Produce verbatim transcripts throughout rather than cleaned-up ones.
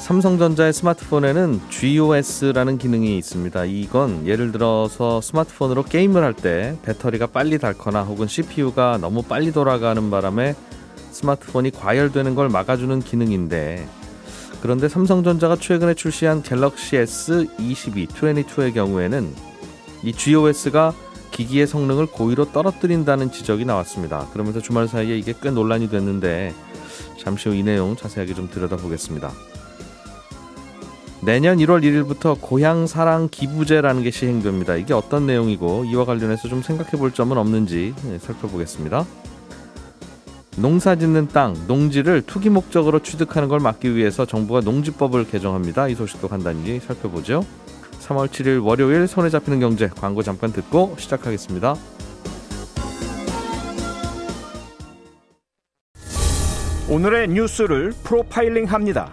삼성전자의 스마트폰에는 지오에스라는 기능이 있습니다. 이건 예를 들어서 스마트폰으로 게임을 할 때 배터리가 빨리 닳거나 혹은 씨피유가 너무 빨리 돌아가는 바람에 스마트폰이 과열되는 걸 막아주는 기능인데, 그런데 삼성전자가 최근에 출시한 갤럭시 에스 이십이, 이십이의 경우에는 이 지오에스가 기기의 성능을 고의로 떨어뜨린다는 지적이 나왔습니다. 그러면서 주말 사이에 이게 꽤 논란이 됐는데, 잠시 후 이 내용 자세하게 좀 들여다보겠습니다. 내년 일월 일일부터 고향사랑기부제라는 게 시행됩니다. 이게 어떤 내용이고 이와 관련해서 좀 생각해볼 점은 없는지 살펴보겠습니다. 농사짓는 땅, 농지를 투기 목적으로 취득하는 걸 막기 위해서 정부가 농지법을 개정합니다. 이 소식도 간단히 살펴보죠. 삼월 칠일 월요일 손에 잡히는 경제, 광고 잠깐 듣고 시작하겠습니다. 오늘의 뉴스를 프로파일링합니다.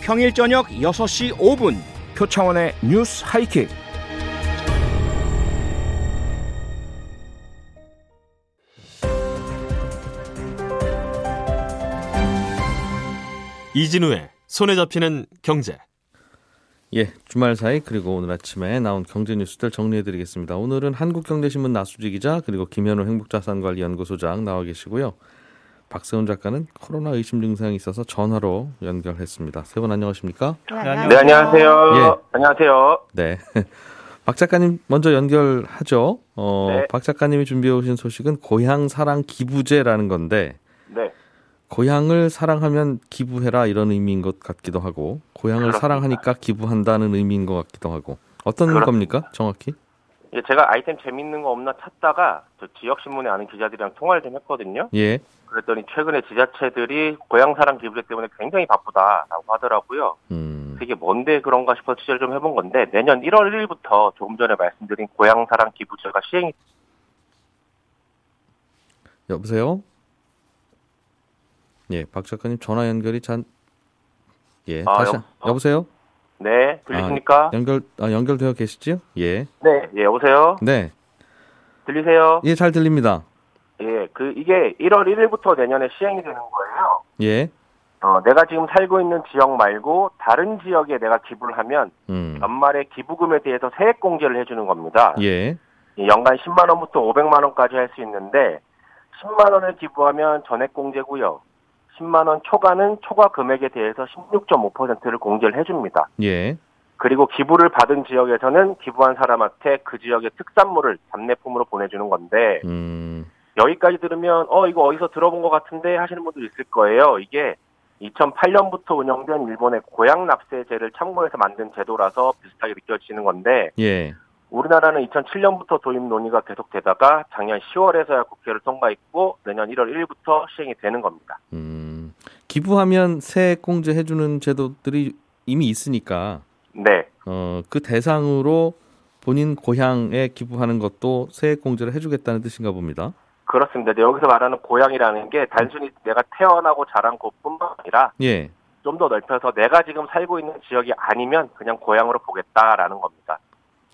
평일 저녁 여섯 시 오 분 표창원의 뉴스 하이킥. 이진우의 손에 잡히는 경제. 예, 주말 사이 그리고 오늘 아침에 나온 경제 뉴스들 정리해드리겠습니다. 오늘은 한국경제신문 나수지 기자, 그리고 김현우 행복자산관리연구소장 나와 계시고요. 박세훈 작가는 코로나 의심 증상이 있어서 전화로 연결했습니다. 세훈, 안녕하십니까? 네, 안녕하세요. 네, 안녕하세요. 예. 안녕하세요. 네. 박 작가님 먼저 연결하죠. 어, 네. 박 작가님이 준비해 오신 소식은 고향사랑기부제라는 건데, 네. 고향을 사랑하면 기부해라, 이런 의미인 것 같기도 하고, 고향을 그렇습니다. 사랑하니까 기부한다는 의미인 것 같기도 하고, 어떤 그렇습니다. 겁니까 정확히? 예, 제가 아이템 재밌는 거 없나 찾다가 저 지역신문에 아는 기자들이랑 통화를 좀 했거든요. 예. 그랬더니 최근에 지자체들이 고향사랑 기부제 때문에 굉장히 바쁘다라고 하더라고요. 음. 그게 뭔데 그런가 싶어서 취재를 좀 해본 건데, 내년 일월 일일부터 조금 전에 말씀드린 고향사랑 기부제가 시행이... 여보세요? 예, 박 작가님 전화 연결이 잔. 예, 아, 다시 여... 여보세요? 네, 들리십니까? 아, 연결 아, 연결되어 계시지요? 예. 네, 예, 여보세요? 네. 들리세요? 예, 잘 들립니다. 예, 그 이게 일월 일일부터 내년에 시행이 되는 거예요. 예. 어, 내가 지금 살고 있는 지역 말고 다른 지역에 내가 기부를 하면 음. 연말에 기부금에 대해서 세액 공제를 해 주는 겁니다. 예. 예, 연간 십만 원부터 오백만 원까지 할 수 있는데, 십만 원을 기부하면 전액 공제고요. 십만 원 초과는 초과 금액에 대해서 십육 점 오 퍼센트를 공제를 해줍니다. 예. 그리고 기부를 받은 지역에서는 기부한 사람한테 그 지역의 특산물을 답례품으로 보내주는 건데, 음. 여기까지 들으면 어 이거 어디서 들어본 것 같은데 하시는 분들 있을 거예요. 이게 이천팔 년부터 운영된 일본의 고향납세제를 참고해서 만든 제도라서 비슷하게 느껴지는 건데, 예. 우리나라는 이천칠 년부터 도입 논의가 계속되다가 작년 시월에서야 국회를 통과했고, 내년 일월 일일부터 시행이 되는 겁니다. 음, 기부하면 세액 공제 해주는 제도들이 이미 있으니까, 네. 어, 그 대상으로 본인 고향에 기부하는 것도 세액 공제를 해주겠다는 뜻인가 봅니다. 그렇습니다. 네, 여기서 말하는 고향이라는 게 단순히 내가 태어나고 자란 곳뿐만 아니라, 예. 좀 더 넓혀서 내가 지금 살고 있는 지역이 아니면 그냥 고향으로 보겠다라는 겁니다.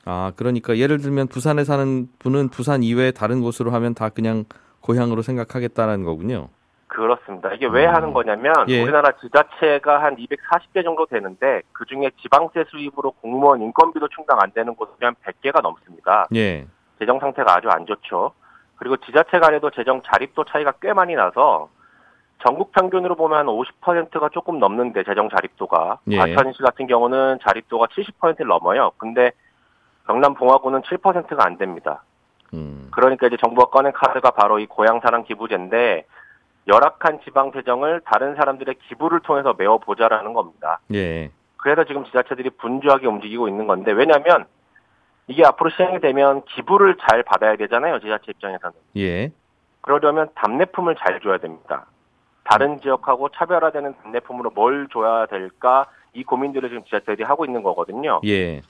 아, 그러니까 예를 들면 부산에 사는 분은 부산 이외에 다른 곳으로 하면 다 그냥 고향으로 생각하겠다라는 거군요. 그렇습니다. 이게 왜 음. 하는 거냐면, 예. 우리나라 지자체가 한 이백사십 개 정도 되는데, 그중에 지방세 수입으로 공무원 인건비도 충당 안 되는 곳이 한 백 개가 넘습니다. 예. 재정 상태가 아주 안 좋죠. 그리고 지자체 간에도 재정 자립도 차이가 꽤 많이 나서, 전국 평균으로 보면 한 오십 퍼센트가 조금 넘는데, 재정 자립도가. 예. 과천시 같은 경우는 자립도가 칠십 퍼센트를 넘어요. 근데 경남 봉화군은 칠 퍼센트가 안 됩니다. 음. 그러니까 이제 정부가 꺼낸 카드가 바로 이 고향사랑 기부제인데, 열악한 지방 재정을 다른 사람들의 기부를 통해서 메워보자라는 겁니다. 예. 그래서 지금 지자체들이 분주하게 움직이고 있는 건데, 왜냐하면 이게 앞으로 시행이 되면 기부를 잘 받아야 되잖아요, 지자체 입장에서는. 예. 그러려면 답례품을 잘 줘야 됩니다. 다른 지역하고 차별화되는 답례품으로 뭘 줘야 될까, 이 고민들을 지금 지자체들이 하고 있는 거거든요. 예.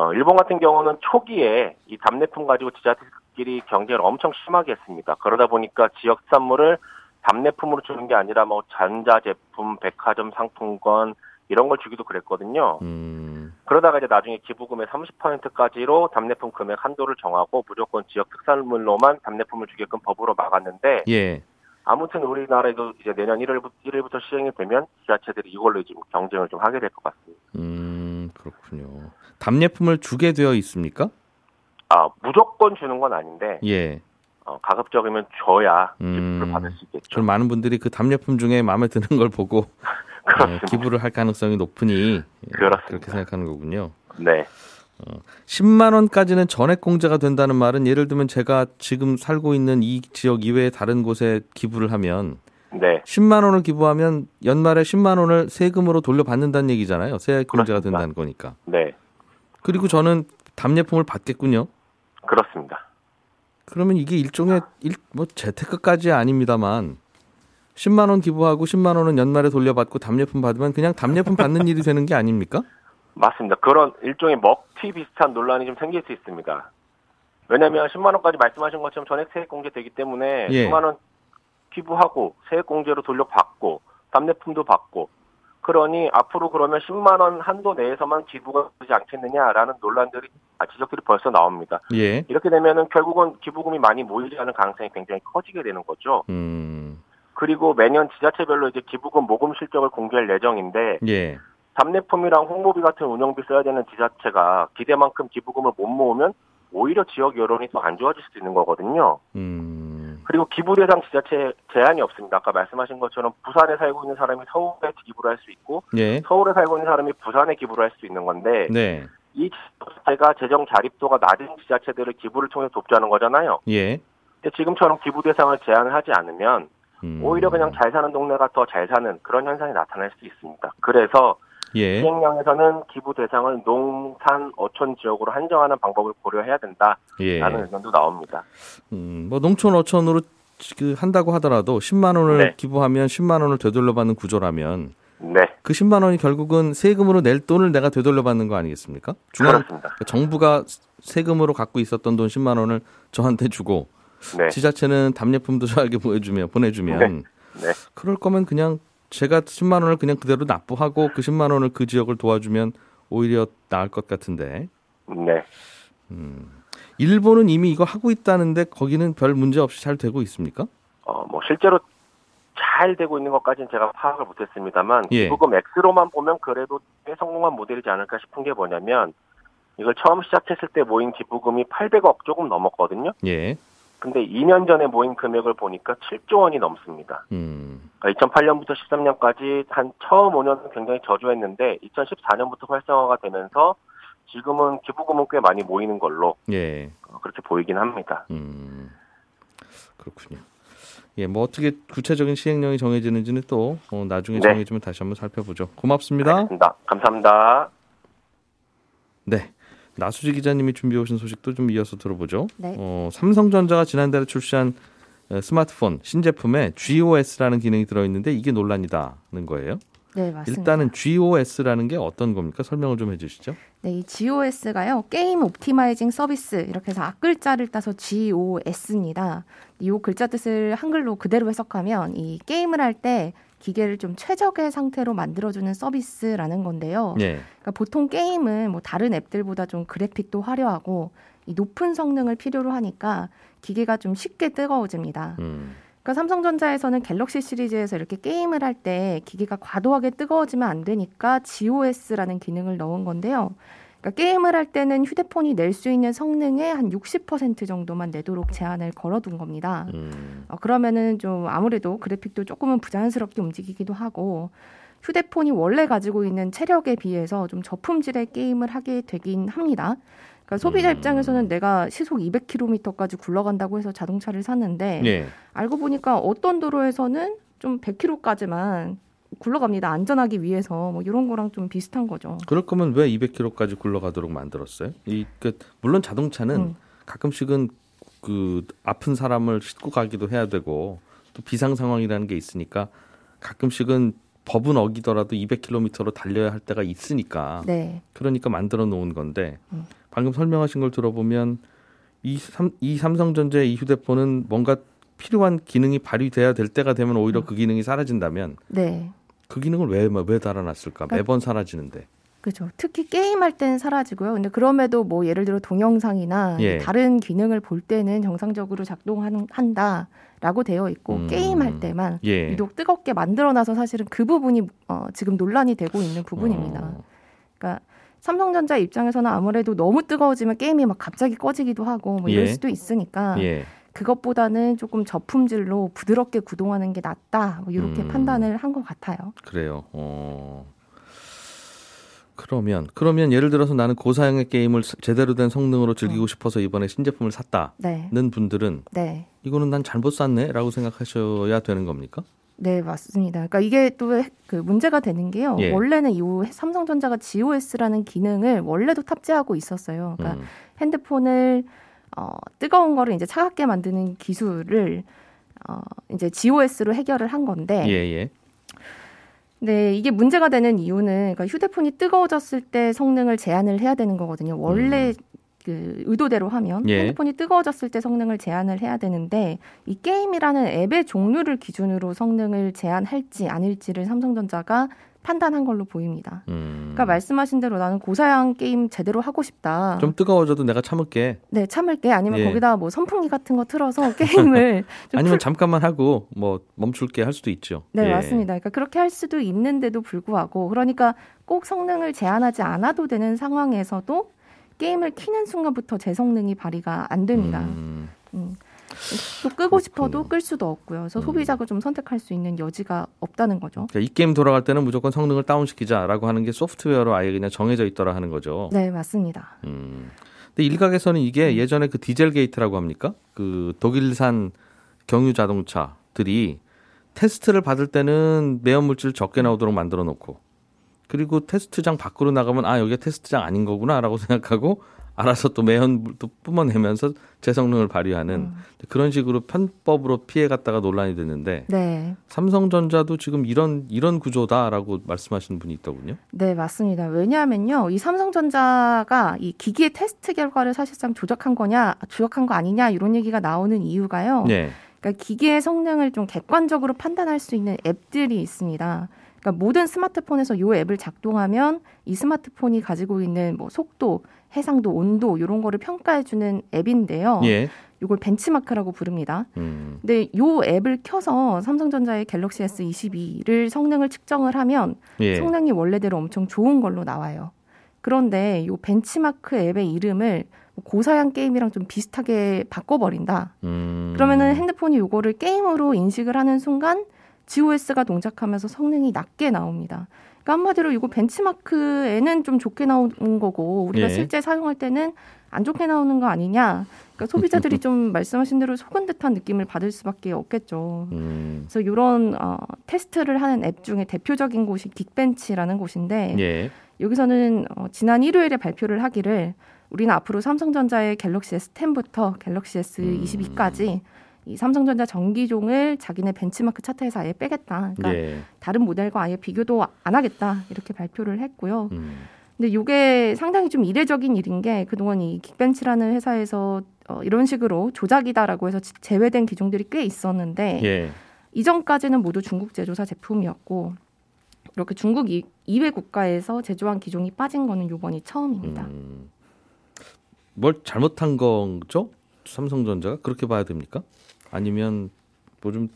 어, 일본 같은 경우는 초기에 이 답례품 가지고 지자체끼리 경쟁을 엄청 심하게 했습니다. 그러다 보니까 지역 산물을 답례품으로 주는 게 아니라 뭐 전자제품, 백화점 상품권 이런 걸 주기도 그랬거든요. 음. 그러다가 이제 나중에 기부금의 삼십 퍼센트까지로 답례품 금액 한도를 정하고 무조건 지역 특산물로만 답례품을 주게끔 법으로 막았는데, 예. 아무튼 우리나라에도 이제 내년 일월부터 시행이 되면 지자체들이 이걸로 지금 경쟁을 좀 하게 될 것 같습니다. 음, 그렇군요. 답례품을 주게 되어 있습니까? 아, 무조건 주는 건 아닌데, 예. 어, 가급적이면 줘야 기부를 음, 받을 수 있겠죠. 그럼 많은 분들이 그 답례품 중에 마음에 드는 걸 보고 어, 기부를 할 가능성이 높으니 그렇습니다. 그렇게 생각하는 거군요. 네. 어, 십만 원까지는 전액 공제가 된다는 말은 예를 들면 제가 지금 살고 있는 이 지역 이외의 다른 곳에 기부를 하면, 네. 십만 원을 기부하면 연말에 십만 원을 세금으로 돌려받는다는 얘기잖아요. 세액 공제가 그렇습니다. 된다는 거니까. 네. 그리고 저는 답례품을 받겠군요. 그렇습니다. 그러면 이게 일종의 일, 뭐 재테크까지 아닙니다만 십만 원 기부하고 십만 원은 연말에 돌려받고 답례품 받으면 그냥 답례품 받는 일이 되는 게 아닙니까? 맞습니다. 그런 일종의 먹튀 비슷한 논란이 좀 생길 수 있습니다. 왜냐하면 십만 원까지 말씀하신 것처럼 전액 세액 공제되기 때문에, 예. 십만 원 기부하고 세액 공제로 돌려받고 답례품도 받고, 그러니 앞으로 그러면 십만 원 한도 내에서만 기부가 되지 않겠느냐라는 논란들이, 아, 지적들이 벌써 나옵니다. 예. 이렇게 되면은 결국은 기부금이 많이 모이지 않은 가능성이 굉장히 커지게 되는 거죠. 음. 그리고 매년 지자체별로 이제 기부금 모금 실적을 공개할 예정인데, 예. 답례품이랑 홍보비 같은 운영비 써야 되는 지자체가 기대만큼 기부금을 못 모으면 오히려 지역 여론이 더 안 좋아질 수도 있는 거거든요. 음. 그리고 기부 대상 지자체 제한이 없습니다. 아까 말씀하신 것처럼 부산에 살고 있는 사람이 서울에 기부를 할 수 있고, 예. 서울에 살고 있는 사람이 부산에 기부를 할 수 있는 건데, 네. 이 지자체가 재정 자립도가 낮은 지자체들을 기부를 통해서 돕자는 거잖아요. 예. 근데 지금처럼 기부 대상을 제한을 하지 않으면 음. 오히려 그냥 잘 사는 동네가 더 잘 사는 그런 현상이 나타날 수도 있습니다. 그래서 예. 시행령에서는 기부 대상을 농산, 어촌 지역으로 한정하는 방법을 고려해야 된다라는, 예. 의견도 나옵니다. 음, 뭐 농촌, 어촌으로 그 한다고 하더라도 십만 원을, 네. 기부하면 십만 원을 되돌려받는 구조라면, 네. 그 십만 원이 결국은 세금으로 낼 돈을 내가 되돌려받는 거 아니겠습니까? 중앙, 그렇습니다. 그러니까 정부가 세금으로 갖고 있었던 돈 십만 원을 저한테 주고, 네. 지자체는 답례품도 저에게 보내주면, 보내주면, 네. 네. 그럴 거면 그냥 제가 십만 원을 그냥 그대로 납부하고 그 십만 원을 그 지역을 도와주면 오히려 나을 것 같은데. 네. 음, 일본은 이미 이거 하고 있다는데 거기는 별 문제 없이 잘 되고 있습니까? 어, 뭐 실제로 잘 되고 있는 것까지는 제가 파악을 못했습니다만, 예. 기부금 X로만 보면 그래도 꽤 성공한 모델이지 않을까 싶은 게 뭐냐면, 이걸 처음 시작했을 때 모인 기부금이 팔백억 조금 넘었거든요. 예. 근데 이 년 전에 모인 금액을 보니까 칠조 원이 넘습니다. 음. 그러니까 이천팔 년부터 십삼 년까지 한 처음 오 년은 굉장히 저조했는데 이천십사 년부터 활성화가 되면서 지금은 기부금은 꽤 많이 모이는 걸로, 예. 그렇게 보이긴 합니다. 음. 그렇군요. 예, 뭐 어떻게 구체적인 시행령이 정해지는지는 또 어, 나중에, 네. 정해지면 다시 한번 살펴보죠. 고맙습니다. 알겠습니다. 감사합니다. 네. 나수지 기자님이 준비해 오신 소식도 좀 이어서 들어보죠. 네. 어, 삼성전자가 지난달에 출시한 스마트폰 신제품에 지오에스라는 기능이 들어있는데 이게 논란이다는 거예요. 네, 맞습니다. 일단은 지오에스라는 게 어떤 겁니까? 설명을 좀 해주시죠. 네, 이 지오에스가요, 게임 옵티마이징 서비스 이렇게 해서 앞글자를 따서 지오에스입니다. 이 글자 뜻을 한글로 그대로 해석하면 이 게임을 할 때 기계를 좀 최적의 상태로 만들어주는 서비스라는 건데요. 네. 그러니까 보통 게임은 뭐 다른 앱들보다 좀 그래픽도 화려하고 이 높은 성능을 필요로 하니까 기계가 좀 쉽게 뜨거워집니다. 음. 그러니까 삼성전자에서는 갤럭시 시리즈에서 이렇게 게임을 할 때 기계가 과도하게 뜨거워지면 안 되니까 지오에스라는 기능을 넣은 건데요. 그러니까 게임을 할 때는 휴대폰이 낼 수 있는 성능의 한 육십 퍼센트 정도만 내도록 제한을 걸어둔 겁니다. 음. 어, 그러면은 좀 아무래도 그래픽도 조금은 부자연스럽게 움직이기도 하고 휴대폰이 원래 가지고 있는 체력에 비해서 좀 저품질의 게임을 하게 되긴 합니다. 그러니까 소비자 음. 입장에서는 내가 시속 이백 킬로미터까지 굴러간다고 해서 자동차를 샀는데, 네. 알고 보니까 어떤 도로에서는 좀 백 킬로미터까지만 굴러갑니다. 안전하기 위해서 뭐 이런 거랑 좀 비슷한 거죠. 그럴 거면 왜 이백 킬로미터까지 굴러가도록 만들었어요? 이, 그러니까 물론 자동차는 음. 가끔씩은 그 아픈 사람을 싣고 가기도 해야 되고 또 비상 상황이라는 게 있으니까 가끔씩은 법은 어기더라도 이백 킬로미터로 달려야 할 때가 있으니까 네. 그러니까 만들어 놓은 건데 음. 방금 설명하신 걸 들어보면 이, 삼, 이 삼성전자의 이 휴대폰은 뭔가 필요한 기능이 발휘돼야 될 때가 되면 오히려 그 기능이 사라진다면 네. 그 기능을 왜, 왜 달아놨을까? 그러니까, 매번 사라지는데. 그렇죠. 특히 게임할 때는 사라지고요. 근데 그럼에도 뭐 예를 들어 동영상이나 예. 다른 기능을 볼 때는 정상적으로 작동한다라고 되어 있고 음. 게임할 때만 예. 유독 뜨겁게 만들어놔서 사실은 그 부분이 어, 지금 논란이 되고 있는 부분입니다. 어. 그러니까 삼성전자 입장에서는 아무래도 너무 뜨거워지면 게임이 막 갑자기 꺼지기도 하고 뭐 이럴 예. 수도 있으니까 예. 그것보다는 조금 저품질로 부드럽게 구동하는 게 낫다. 뭐 이렇게 음. 판단을 한 것 같아요. 그래요. 어. 그러면 그러면 예를 들어서 나는 고사양의 게임을 제대로 된 성능으로 즐기고 음. 싶어서 이번에 신제품을 샀다는 네. 분들은 네. 이거는 난 잘못 샀네라고 생각하셔야 되는 겁니까? 네, 맞습니다. 그러니까 이게 또 그 문제가 되는 게요. 예. 원래는 이 삼성전자가 지오에스라는 기능을 원래도 탑재하고 있었어요. 그러니까 음. 핸드폰을 어, 뜨거운 거를 이제 차갑게 만드는 기술을 어, 이제 지오에스로 해결을 한 건데. 예예. 네, 이게 문제가 되는 이유는 그러니까 휴대폰이 뜨거워졌을 때 성능을 제한을 해야 되는 거거든요. 원래 음. 그 의도대로 하면 예. 핸드폰이 뜨거워졌을 때 성능을 제한을 해야 되는데 이 게임이라는 앱의 종류를 기준으로 성능을 제한할지 아닐지를 삼성전자가 판단한 걸로 보입니다. 음. 그러니까 말씀하신 대로 나는 고사양 게임 제대로 하고 싶다. 좀 뜨거워져도 내가 참을게. 네, 참을게. 아니면 예. 거기다 뭐 선풍기 같은 거 틀어서 게임을 좀 아니면 풀... 잠깐만 하고 뭐 멈출게 할 수도 있죠. 네, 예. 맞습니다. 그러니까 그렇게 할 수도 있는데도 불구하고 그러니까 꼭 성능을 제한하지 않아도 되는 상황에서도 게임을 키는 순간부터 제 성능이 발휘가 안 됩니다. 음. 음. 또 끄고 싶어도 끌 수도 없고요. 그래서 음. 소비자가 좀 선택할 수 있는 여지가 없다는 거죠. 그러니까 이 게임 돌아갈 때는 무조건 성능을 다운시키자라고 하는 게 소프트웨어로 아예 그냥 정해져 있더라 하는 거죠. 네, 맞습니다. 음. 근데 일각에서는 이게 예전에 그 디젤 게이트라고 합니까? 그 독일산 경유 자동차들이 테스트를 받을 때는 매연물질 적게 나오도록 만들어 놓고 그리고 테스트장 밖으로 나가면 아, 여기가 테스트장 아닌 거구나라고 생각하고 알아서 또 매연 또 뿜어내면서 제 성능을 발휘하는 음. 그런 식으로 편법으로 피해갔다가 논란이 됐는데 네. 삼성전자도 지금 이런 이런 구조다라고 말씀하시는 분이 있더군요. 네, 맞습니다. 왜냐하면요, 이 삼성전자가 이 기기의 테스트 결과를 사실상 조작한 거냐, 조작한 거 아니냐 이런 얘기가 나오는 이유가요. 네. 그러니까 기기의 성능을 좀 객관적으로 판단할 수 있는 앱들이 있습니다. 그러니까 모든 스마트폰에서 이 앱을 작동하면 이 스마트폰이 가지고 있는 뭐 속도, 해상도, 온도 이런 거를 평가해주는 앱인데요. 예. 이걸 벤치마크라고 부릅니다. 음. 근데 이 앱을 켜서 삼성전자의 갤럭시 에스 이십이를 성능을 측정을 하면 예. 성능이 원래대로 엄청 좋은 걸로 나와요. 그런데 이 벤치마크 앱의 이름을 고사양 게임이랑 좀 비슷하게 바꿔버린다. 음. 그러면은 핸드폰이 이거를 게임으로 인식을 하는 순간 지오에스가 동작하면서 성능이 낮게 나옵니다. 그러니까 한마디로 이거 벤치마크에는 좀 좋게 나온 거고 우리가 예. 실제 사용할 때는 안 좋게 나오는 거 아니냐. 그러니까 소비자들이 좀 말씀하신 대로 속은 듯한 느낌을 받을 수밖에 없겠죠. 음. 그래서 이런 어, 테스트를 하는 앱 중에 대표적인 곳이 긱벤치라는 곳인데 예. 여기서는 어, 지난 일요일에 발표를 하기를 우리는 앞으로 삼성전자의 갤럭시 에스 텐부터 갤럭시 에스 이십이까지 음. 이 삼성전자 전기종을 자기네 벤치마크 차트에서 아예 빼겠다. 그러니까 예. 다른 모델과 아예 비교도 안 하겠다. 이렇게 발표를 했고요. 음. 근데 이게 상당히 좀 이례적인 일인 게 그동안 이 긱벤치라는 회사에서 어, 이런 식으로 조작이다라고 해서 제외된 기종들이 꽤 있었는데 예. 이전까지는 모두 중국 제조사 제품이었고 이렇게 중국 이, 이외 국가에서 제조한 기종이 빠진 거는 이번이 처음입니다. 음. 뭘 잘못한 거죠? 삼성전자가 그렇게 봐야 됩니까? 아니면 뭐 좀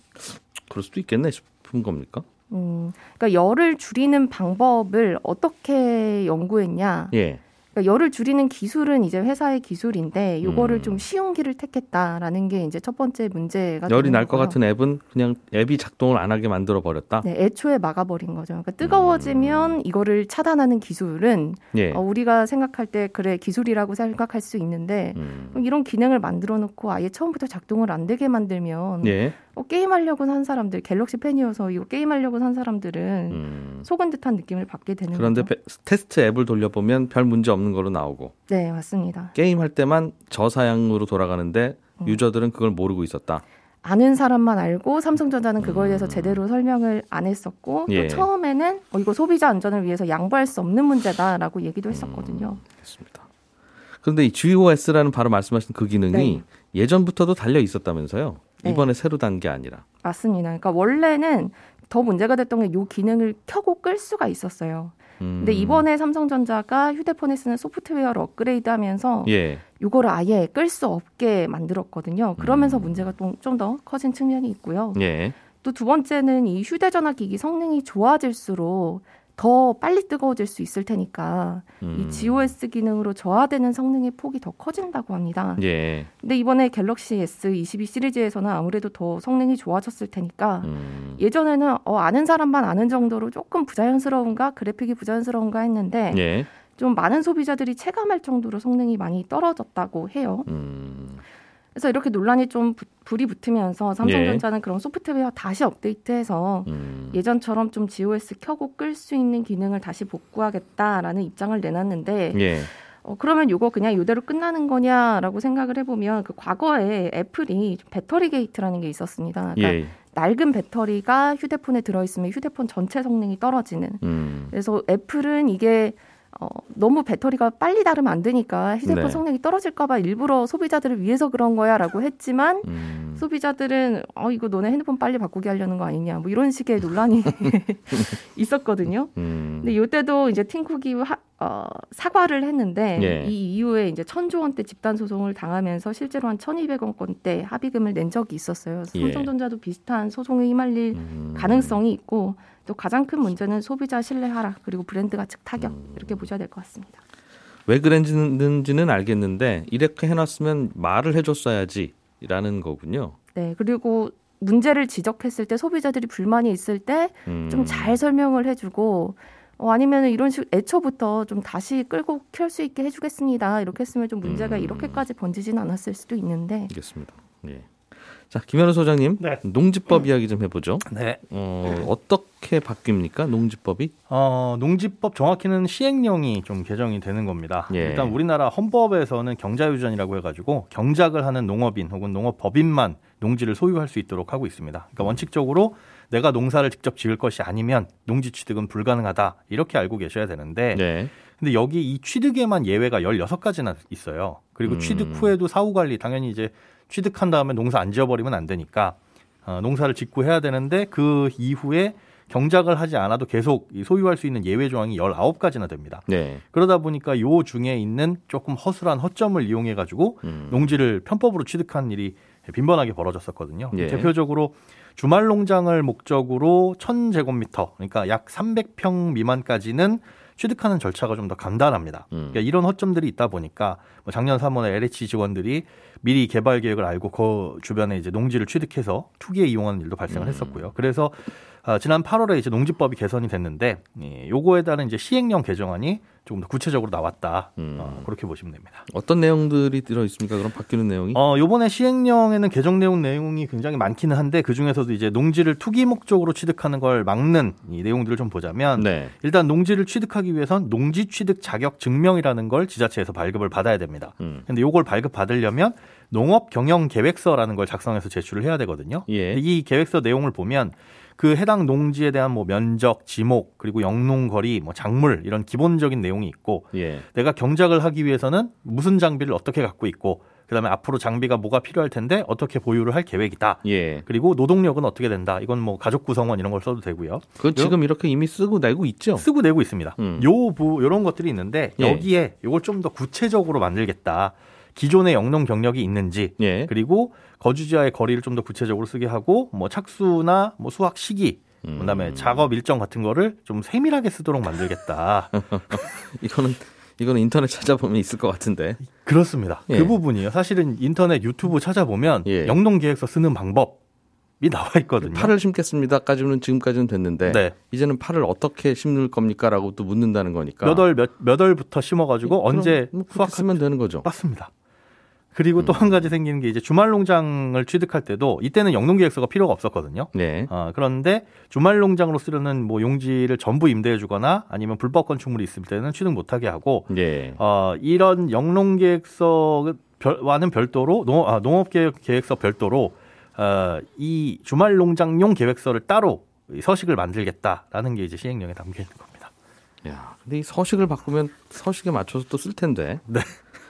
그럴 수도 있겠네 싶은 겁니까? 음, 그러니까 열을 줄이는 방법을 어떻게 연구했냐? 예. 그러니까 열을 줄이는 기술은 이제 회사의 기술인데 이거를 음. 좀 쉬운 길을 택했다라는 게 이제 첫 번째 문제가 열이 날 것 같은 앱은 그냥 앱이 작동을 안 하게 만들어 버렸다. 네, 애초에 막아버린 거죠. 그러니까 뜨거워지면 음. 이거를 차단하는 기술은 예. 어, 우리가 생각할 때 그래 기술이라고 생각할 수 있는데 음. 그럼 이런 기능을 만들어 놓고 아예 처음부터 작동을 안 되게 만들면 예. 어, 게임 하려고 산 사람들 갤럭시 팬이어서 이거 게임 하려고 산 사람들은 음. 속은 듯한 느낌을 받게 되는 그런데 거죠. 그런데 테스트 앱을 돌려보면 별 문제 없는 걸로 나오고. 네, 맞습니다. 게임 할 때만 저사양으로 돌아가는데 음. 유저들은 그걸 모르고 있었다. 아는 사람만 알고 삼성전자는 그거에 대해서 제대로 설명을 안 했었고 예. 또 처음에는 어, 이거 소비자 안전을 위해서 양보할 수 없는 문제다라고 얘기도 했었거든요. 그렇습니다. 그런데 이 지오에스라는 바로 말씀하신 그 기능이 네. 예전부터도 달려 있었다면서요? 이번에 네. 새로 단 게 아니라. 맞습니다. 그러니까 원래는 더 문제가 됐던 게 이 기능을 켜고 끌 수가 있었어요. 음. 근데 이번에 삼성전자가 휴대폰에 쓰는 소프트웨어를 업그레이드하면서 예. 이걸 아예 끌 수 없게 만들었거든요. 그러면서 음. 문제가 좀 더 커진 측면이 있고요. 예. 또 두 번째는 이 휴대전화 기기 성능이 좋아질수록 더 빨리 뜨거워질 수 있을 테니까 음. 이 지오에스 기능으로 저하되는 성능의 폭이 더 커진다고 합니다. 예. 근데 이번에 갤럭시 에스 이십이 시리즈에서는 아무래도 더 성능이 좋아졌을 테니까 음. 예전에는 어, 아는 사람만 아는 정도로 조금 부자연스러운가 그래픽이 부자연스러운가 했는데 예. 좀 많은 소비자들이 체감할 정도로 성능이 많이 떨어졌다고 해요. 음. 그래서 이렇게 논란이 좀 부, 불이 붙으면서 삼성전자는 예. 그런 소프트웨어 다시 업데이트해서 음. 예전처럼 좀 지오에스 켜고 끌 수 있는 기능을 다시 복구하겠다라는 입장을 내놨는데 예. 어, 그러면 이거 그냥 이대로 끝나는 거냐라고 생각을 해보면 그 과거에 애플이 배터리 게이트라는 게 있었습니다. 그러니까 예. 낡은 배터리가 휴대폰에 들어있으면 휴대폰 전체 성능이 떨어지는. 음. 그래서 애플은 이게 어, 너무 배터리가 빨리 닳으면 안 되니까 휴대폰 네. 성능이 떨어질까 봐 일부러 소비자들을 위해서 그런 거야 라고 했지만 음. 소비자들은 어, 이거 너네 핸드폰 빨리 바꾸게 하려는 거 아니냐 뭐 이런 식의 논란이 있었거든요. 음. 근데 이때도 이제 팀쿡이 어, 사과를 했는데 예. 이 이후에 이제 천조 원대 집단 소송을 당하면서 실제로 한 천이백 억 원대 합의금을 낸 적이 있었어요. 삼성전자도 예. 비슷한 소송에 휘말릴 음. 가능성이 있고 또 가장 큰 문제는 소비자 신뢰 하락 그리고 브랜드 가측 타격 음. 이렇게 보셔야 될 것 같습니다. 왜 그랬는지는 알겠는데 이렇게 해놨으면 말을 해줬어야지라는 거군요. 네. 그리고 문제를 지적했을 때 소비자들이 불만이 있을 때 좀 잘 음. 설명을 해주고 어, 아니면 이런 식 애초부터 좀 다시 끌고 켤 수 있게 해주겠습니다. 이렇게 했으면 좀 문제가 음. 이렇게까지 번지진 않았을 수도 있는데. 알겠습니다. 예. 자, 김현우 소장님, 네. 농지법 이야기 좀 해보죠. 네. 어, 네. 어떻게 바뀝니까, 농지법이? 어, 농지법 정확히는 시행령이 좀 개정이 되는 겁니다. 예. 일단 우리나라 헌법에서는 경자유전이라고 해가지고 경작을 하는 농업인 혹은 농업법인만 농지를 소유할 수 있도록 하고 있습니다. 그러니까 음. 원칙적으로 내가 농사를 직접 지을 것이 아니면 농지 취득은 불가능하다 이렇게 알고 계셔야 되는데 네. 근데 여기 이 취득에만 예외가 열여섯 가지나 있어요. 그리고 음. 취득 후에도 사후관리 당연히 이제 취득한 다음에 농사 안 지어버리면 안 되니까 어, 농사를 짓고 해야 되는데 그 이후에 경작을 하지 않아도 계속 소유할 수 있는 예외 조항이 열아홉 가지나 됩니다. 네. 그러다 보니까 요 중에 있는 조금 허술한 허점을 이용해가지고 음. 농지를 편법으로 취득한 일이 빈번하게 벌어졌었거든요. 예. 대표적으로 주말 농장을 목적으로 천 제곱미터, 그러니까 약 삼백 평 미만까지는 취득하는 절차가 좀 더 간단합니다. 음. 그러니까 이런 허점들이 있다 보니까 작년 삼월에 엘에이치 직원들이 미리 개발 계획을 알고 그 주변에 이제 농지를 취득해서 투기에 이용하는 일도 발생을 했었고요. 그래서 지난 팔월에 이제 농지법이 개선이 됐는데 요거에 따른 이제 시행령 개정안이 조금 더 구체적으로 나왔다. 음. 어, 그렇게 보시면 됩니다. 어떤 내용들이 들어 있습니까? 그럼 바뀌는 내용이? 어, 요번에 시행령에는 개정 내용 내용이 굉장히 많기는 한데 그 중에서도 이제 농지를 투기 목적으로 취득하는 걸 막는 이 내용들을 좀 보자면 네. 일단 농지를 취득하기 위해선 농지 취득 자격 증명이라는 걸 지자체에서 발급을 받아야 됩니다. 음. 근데 요걸 발급 받으려면 농업 경영 계획서라는 걸 작성해서 제출을 해야 되거든요. 예. 이 계획서 내용을 보면 그 해당 농지에 대한 뭐 면적, 지목, 그리고 영농거리, 뭐 작물 이런 기본적인 내용이 있고 예. 내가 경작을 하기 위해서는 무슨 장비를 어떻게 갖고 있고 그다음에 앞으로 장비가 뭐가 필요할 텐데 어떻게 보유를 할 계획이다. 예. 그리고 노동력은 어떻게 된다. 이건 뭐 가족 구성원 이런 걸 써도 되고요. 그 지금 이렇게 이미 쓰고 내고 있죠. 쓰고 내고 있습니다. 음. 요 부, 요런 것들이 있는데 예. 여기에 요걸 좀 더 구체적으로 만들겠다. 기존의 영농 경력이 있는지 예. 그리고 거주지와의 거리를 좀 더 구체적으로 쓰게 하고 뭐 착수나 뭐 수확 시기 음. 그다음에 작업 일정 같은 거를 좀 세밀하게 쓰도록 만들겠다. 이거는 이거는 인터넷 찾아보면 있을 것 같은데. 그렇습니다. 예. 그 부분이요. 사실은 인터넷 유튜브 찾아보면 예. 영농 계획서 쓰는 방법 이 나와 있거든요. 파를 심겠습니다까지는 지금까지는 됐는데 네. 이제는 파를 어떻게 심을 겁니까라고 또 묻는다는 거니까 몇 월 몇 몇 월부터 심어가지고 예, 언제 뭐 수확하면 되는 거죠. 맞습니다. 그리고 음. 또 한 가지 생기는 게 이제 주말 농장을 취득할 때도 이때는 영농 계획서가 필요가 없었거든요. 네. 어, 그런데 주말 농장으로 쓰려는 뭐 용지를 전부 임대해 주거나 아니면 불법 건축물이 있을 때는 취득 못하게 하고 네. 어, 이런 영농 계획서와는 별도로 농업, 아, 농업 계획서 별도로 어, 이 주말 농장용 계획서를 따로 서식을 만들겠다라는 게 이제 시행령에 담겨 있는 겁니다. 야, 근데 이 서식을 바꾸면 서식에 맞춰서 또 쓸 텐데. 네.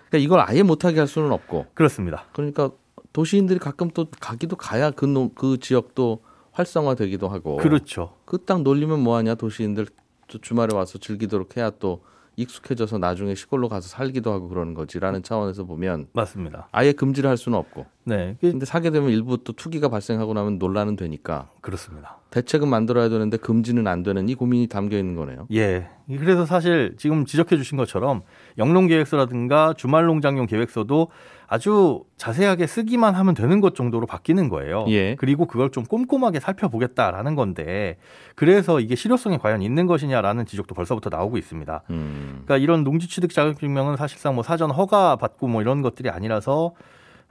그러니까 이걸 아예 못하게 할 수는 없고. 그렇습니다. 그러니까 도시인들이 가끔 또 가기도 가야 그, 노, 그 지역도 활성화되기도 하고. 그렇죠. 그 땅 놀리면 뭐하냐, 도시인들 주말에 와서 즐기도록 해야 또 익숙해져서 나중에 시골로 가서 살기도 하고 그러는 거지라는 차원에서 보면 맞습니다. 아예 금지를 할 수는 없고. 네. 근데 사게 되면 일부 또 투기가 발생하고 나면 논란은 되니까. 그렇습니다. 대책은 만들어야 되는데 금지는 안 되는 이 고민이 담겨 있는 거네요. 예. 그래서 사실 지금 지적해 주신 것처럼 영농 계획서라든가 주말 농장용 계획서도 아주 자세하게 쓰기만 하면 되는 것 정도로 바뀌는 거예요. 예. 그리고 그걸 좀 꼼꼼하게 살펴보겠다라는 건데, 그래서 이게 실효성이 과연 있는 것이냐라는 지적도 벌써부터 나오고 있습니다. 음. 그러니까 이런 농지취득 자격증명은 사실상 뭐 사전 허가 받고 뭐 이런 것들이 아니라서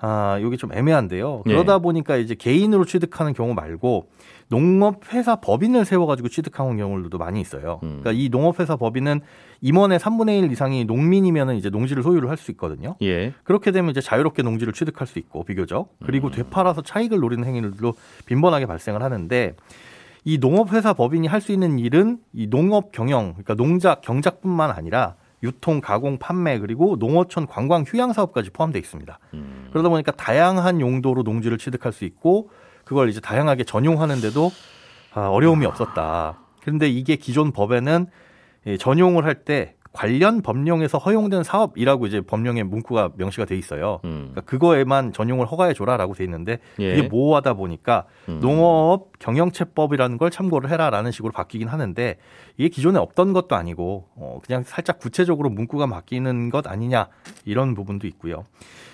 아, 이게 좀 애매한데요. 그러다 예. 보니까 이제 개인으로 취득하는 경우 말고 농업회사 법인을 세워가지고 취득하는 경우들도 많이 있어요. 음. 그러니까 이 농업회사 법인은 임원의 삼분의 일 이상이 농민이면 이제 농지를 소유를 할 수 있거든요. 예. 그렇게 되면 이제 자유롭게 농지를 취득할 수 있고 비교적. 그리고 음. 되팔아서 차익을 노리는 행위들도 빈번하게 발생을 하는데, 이 농업회사 법인이 할 수 있는 일은 이 농업 경영, 그러니까 농작, 경작뿐만 아니라 유통, 가공, 판매, 그리고 농어촌, 관광, 휴양 사업까지 포함되어 있습니다. 음. 그러다 보니까 다양한 용도로 농지를 취득할 수 있고 그걸 이제 다양하게 전용하는데도 어려움이 없었다. 그런데 이게 기존 법에는 전용을 할 때 관련 법령에서 허용된 사업이라고 이제 법령의 문구가 명시가 돼 있어요. 음. 그러니까 그거에만 전용을 허가해 줘라라고 돼 있는데 예. 이게 모호하다 보니까 음. 농업 경영체법이라는 걸 참고를 해라라는 식으로 바뀌긴 하는데, 이게 기존에 없던 것도 아니고 어 그냥 살짝 구체적으로 문구가 바뀌는 것 아니냐 이런 부분도 있고요.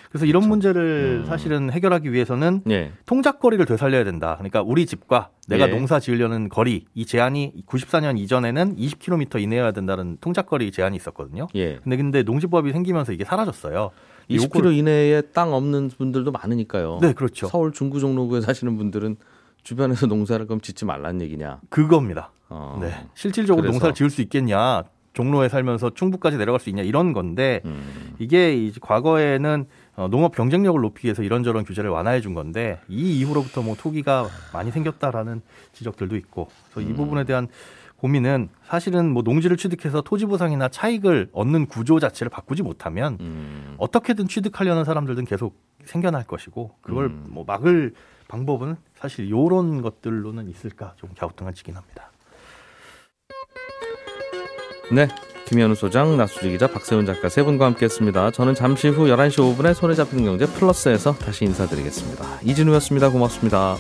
그래서 이런 그렇죠. 문제를 음. 사실은 해결하기 위해서는 예. 통작거리를 되살려야 된다. 그러니까 우리 집과 내가 예. 농사 지으려는 거리, 이 제한이 구십사 년 이전에는 이십 킬로미터 이내여야 된다는 통작거리 제한이 있었거든요. 예. 근데, 근데 농지법이 생기면서 이게 사라졌어요. 이십 킬로미터 이내에 땅 없는 분들도 많으니까요. 네, 그렇죠. 서울 중구 종로구에 사시는 분들은 주변에서 농사를 그럼 짓지 말란 얘기냐. 그겁니다. 어. 네, 실질적으로 그래서. 농사를 지을 수 있겠냐. 종로에 살면서 충북까지 내려갈 수 있냐 이런 건데 음. 이게 이제 과거에는 농업 경쟁력을 높이기 위해서 이런저런 규제를 완화해 준 건데 이 이후로부터 뭐 투기가 많이 생겼다라는 지적들도 있고, 그래서 음. 이 부분에 대한 고민은 사실은 뭐 농지를 취득해서 토지 보상이나 차익을 얻는 구조 자체를 바꾸지 못하면 음. 어떻게든 취득하려는 사람들은 계속 생겨날 것이고, 그걸 음. 뭐 막을 방법은 사실 이런 것들로는 있을까 좀 갸우뚱해지긴 합니다. 네, 김현우 소장, 나수지 기자, 박세훈 작가 세 분과 함께했습니다. 저는 잠시 후 열한 시 오 분에 손에 잡히는 경제 플러스에서 다시 인사드리겠습니다. 이진우였습니다. 고맙습니다.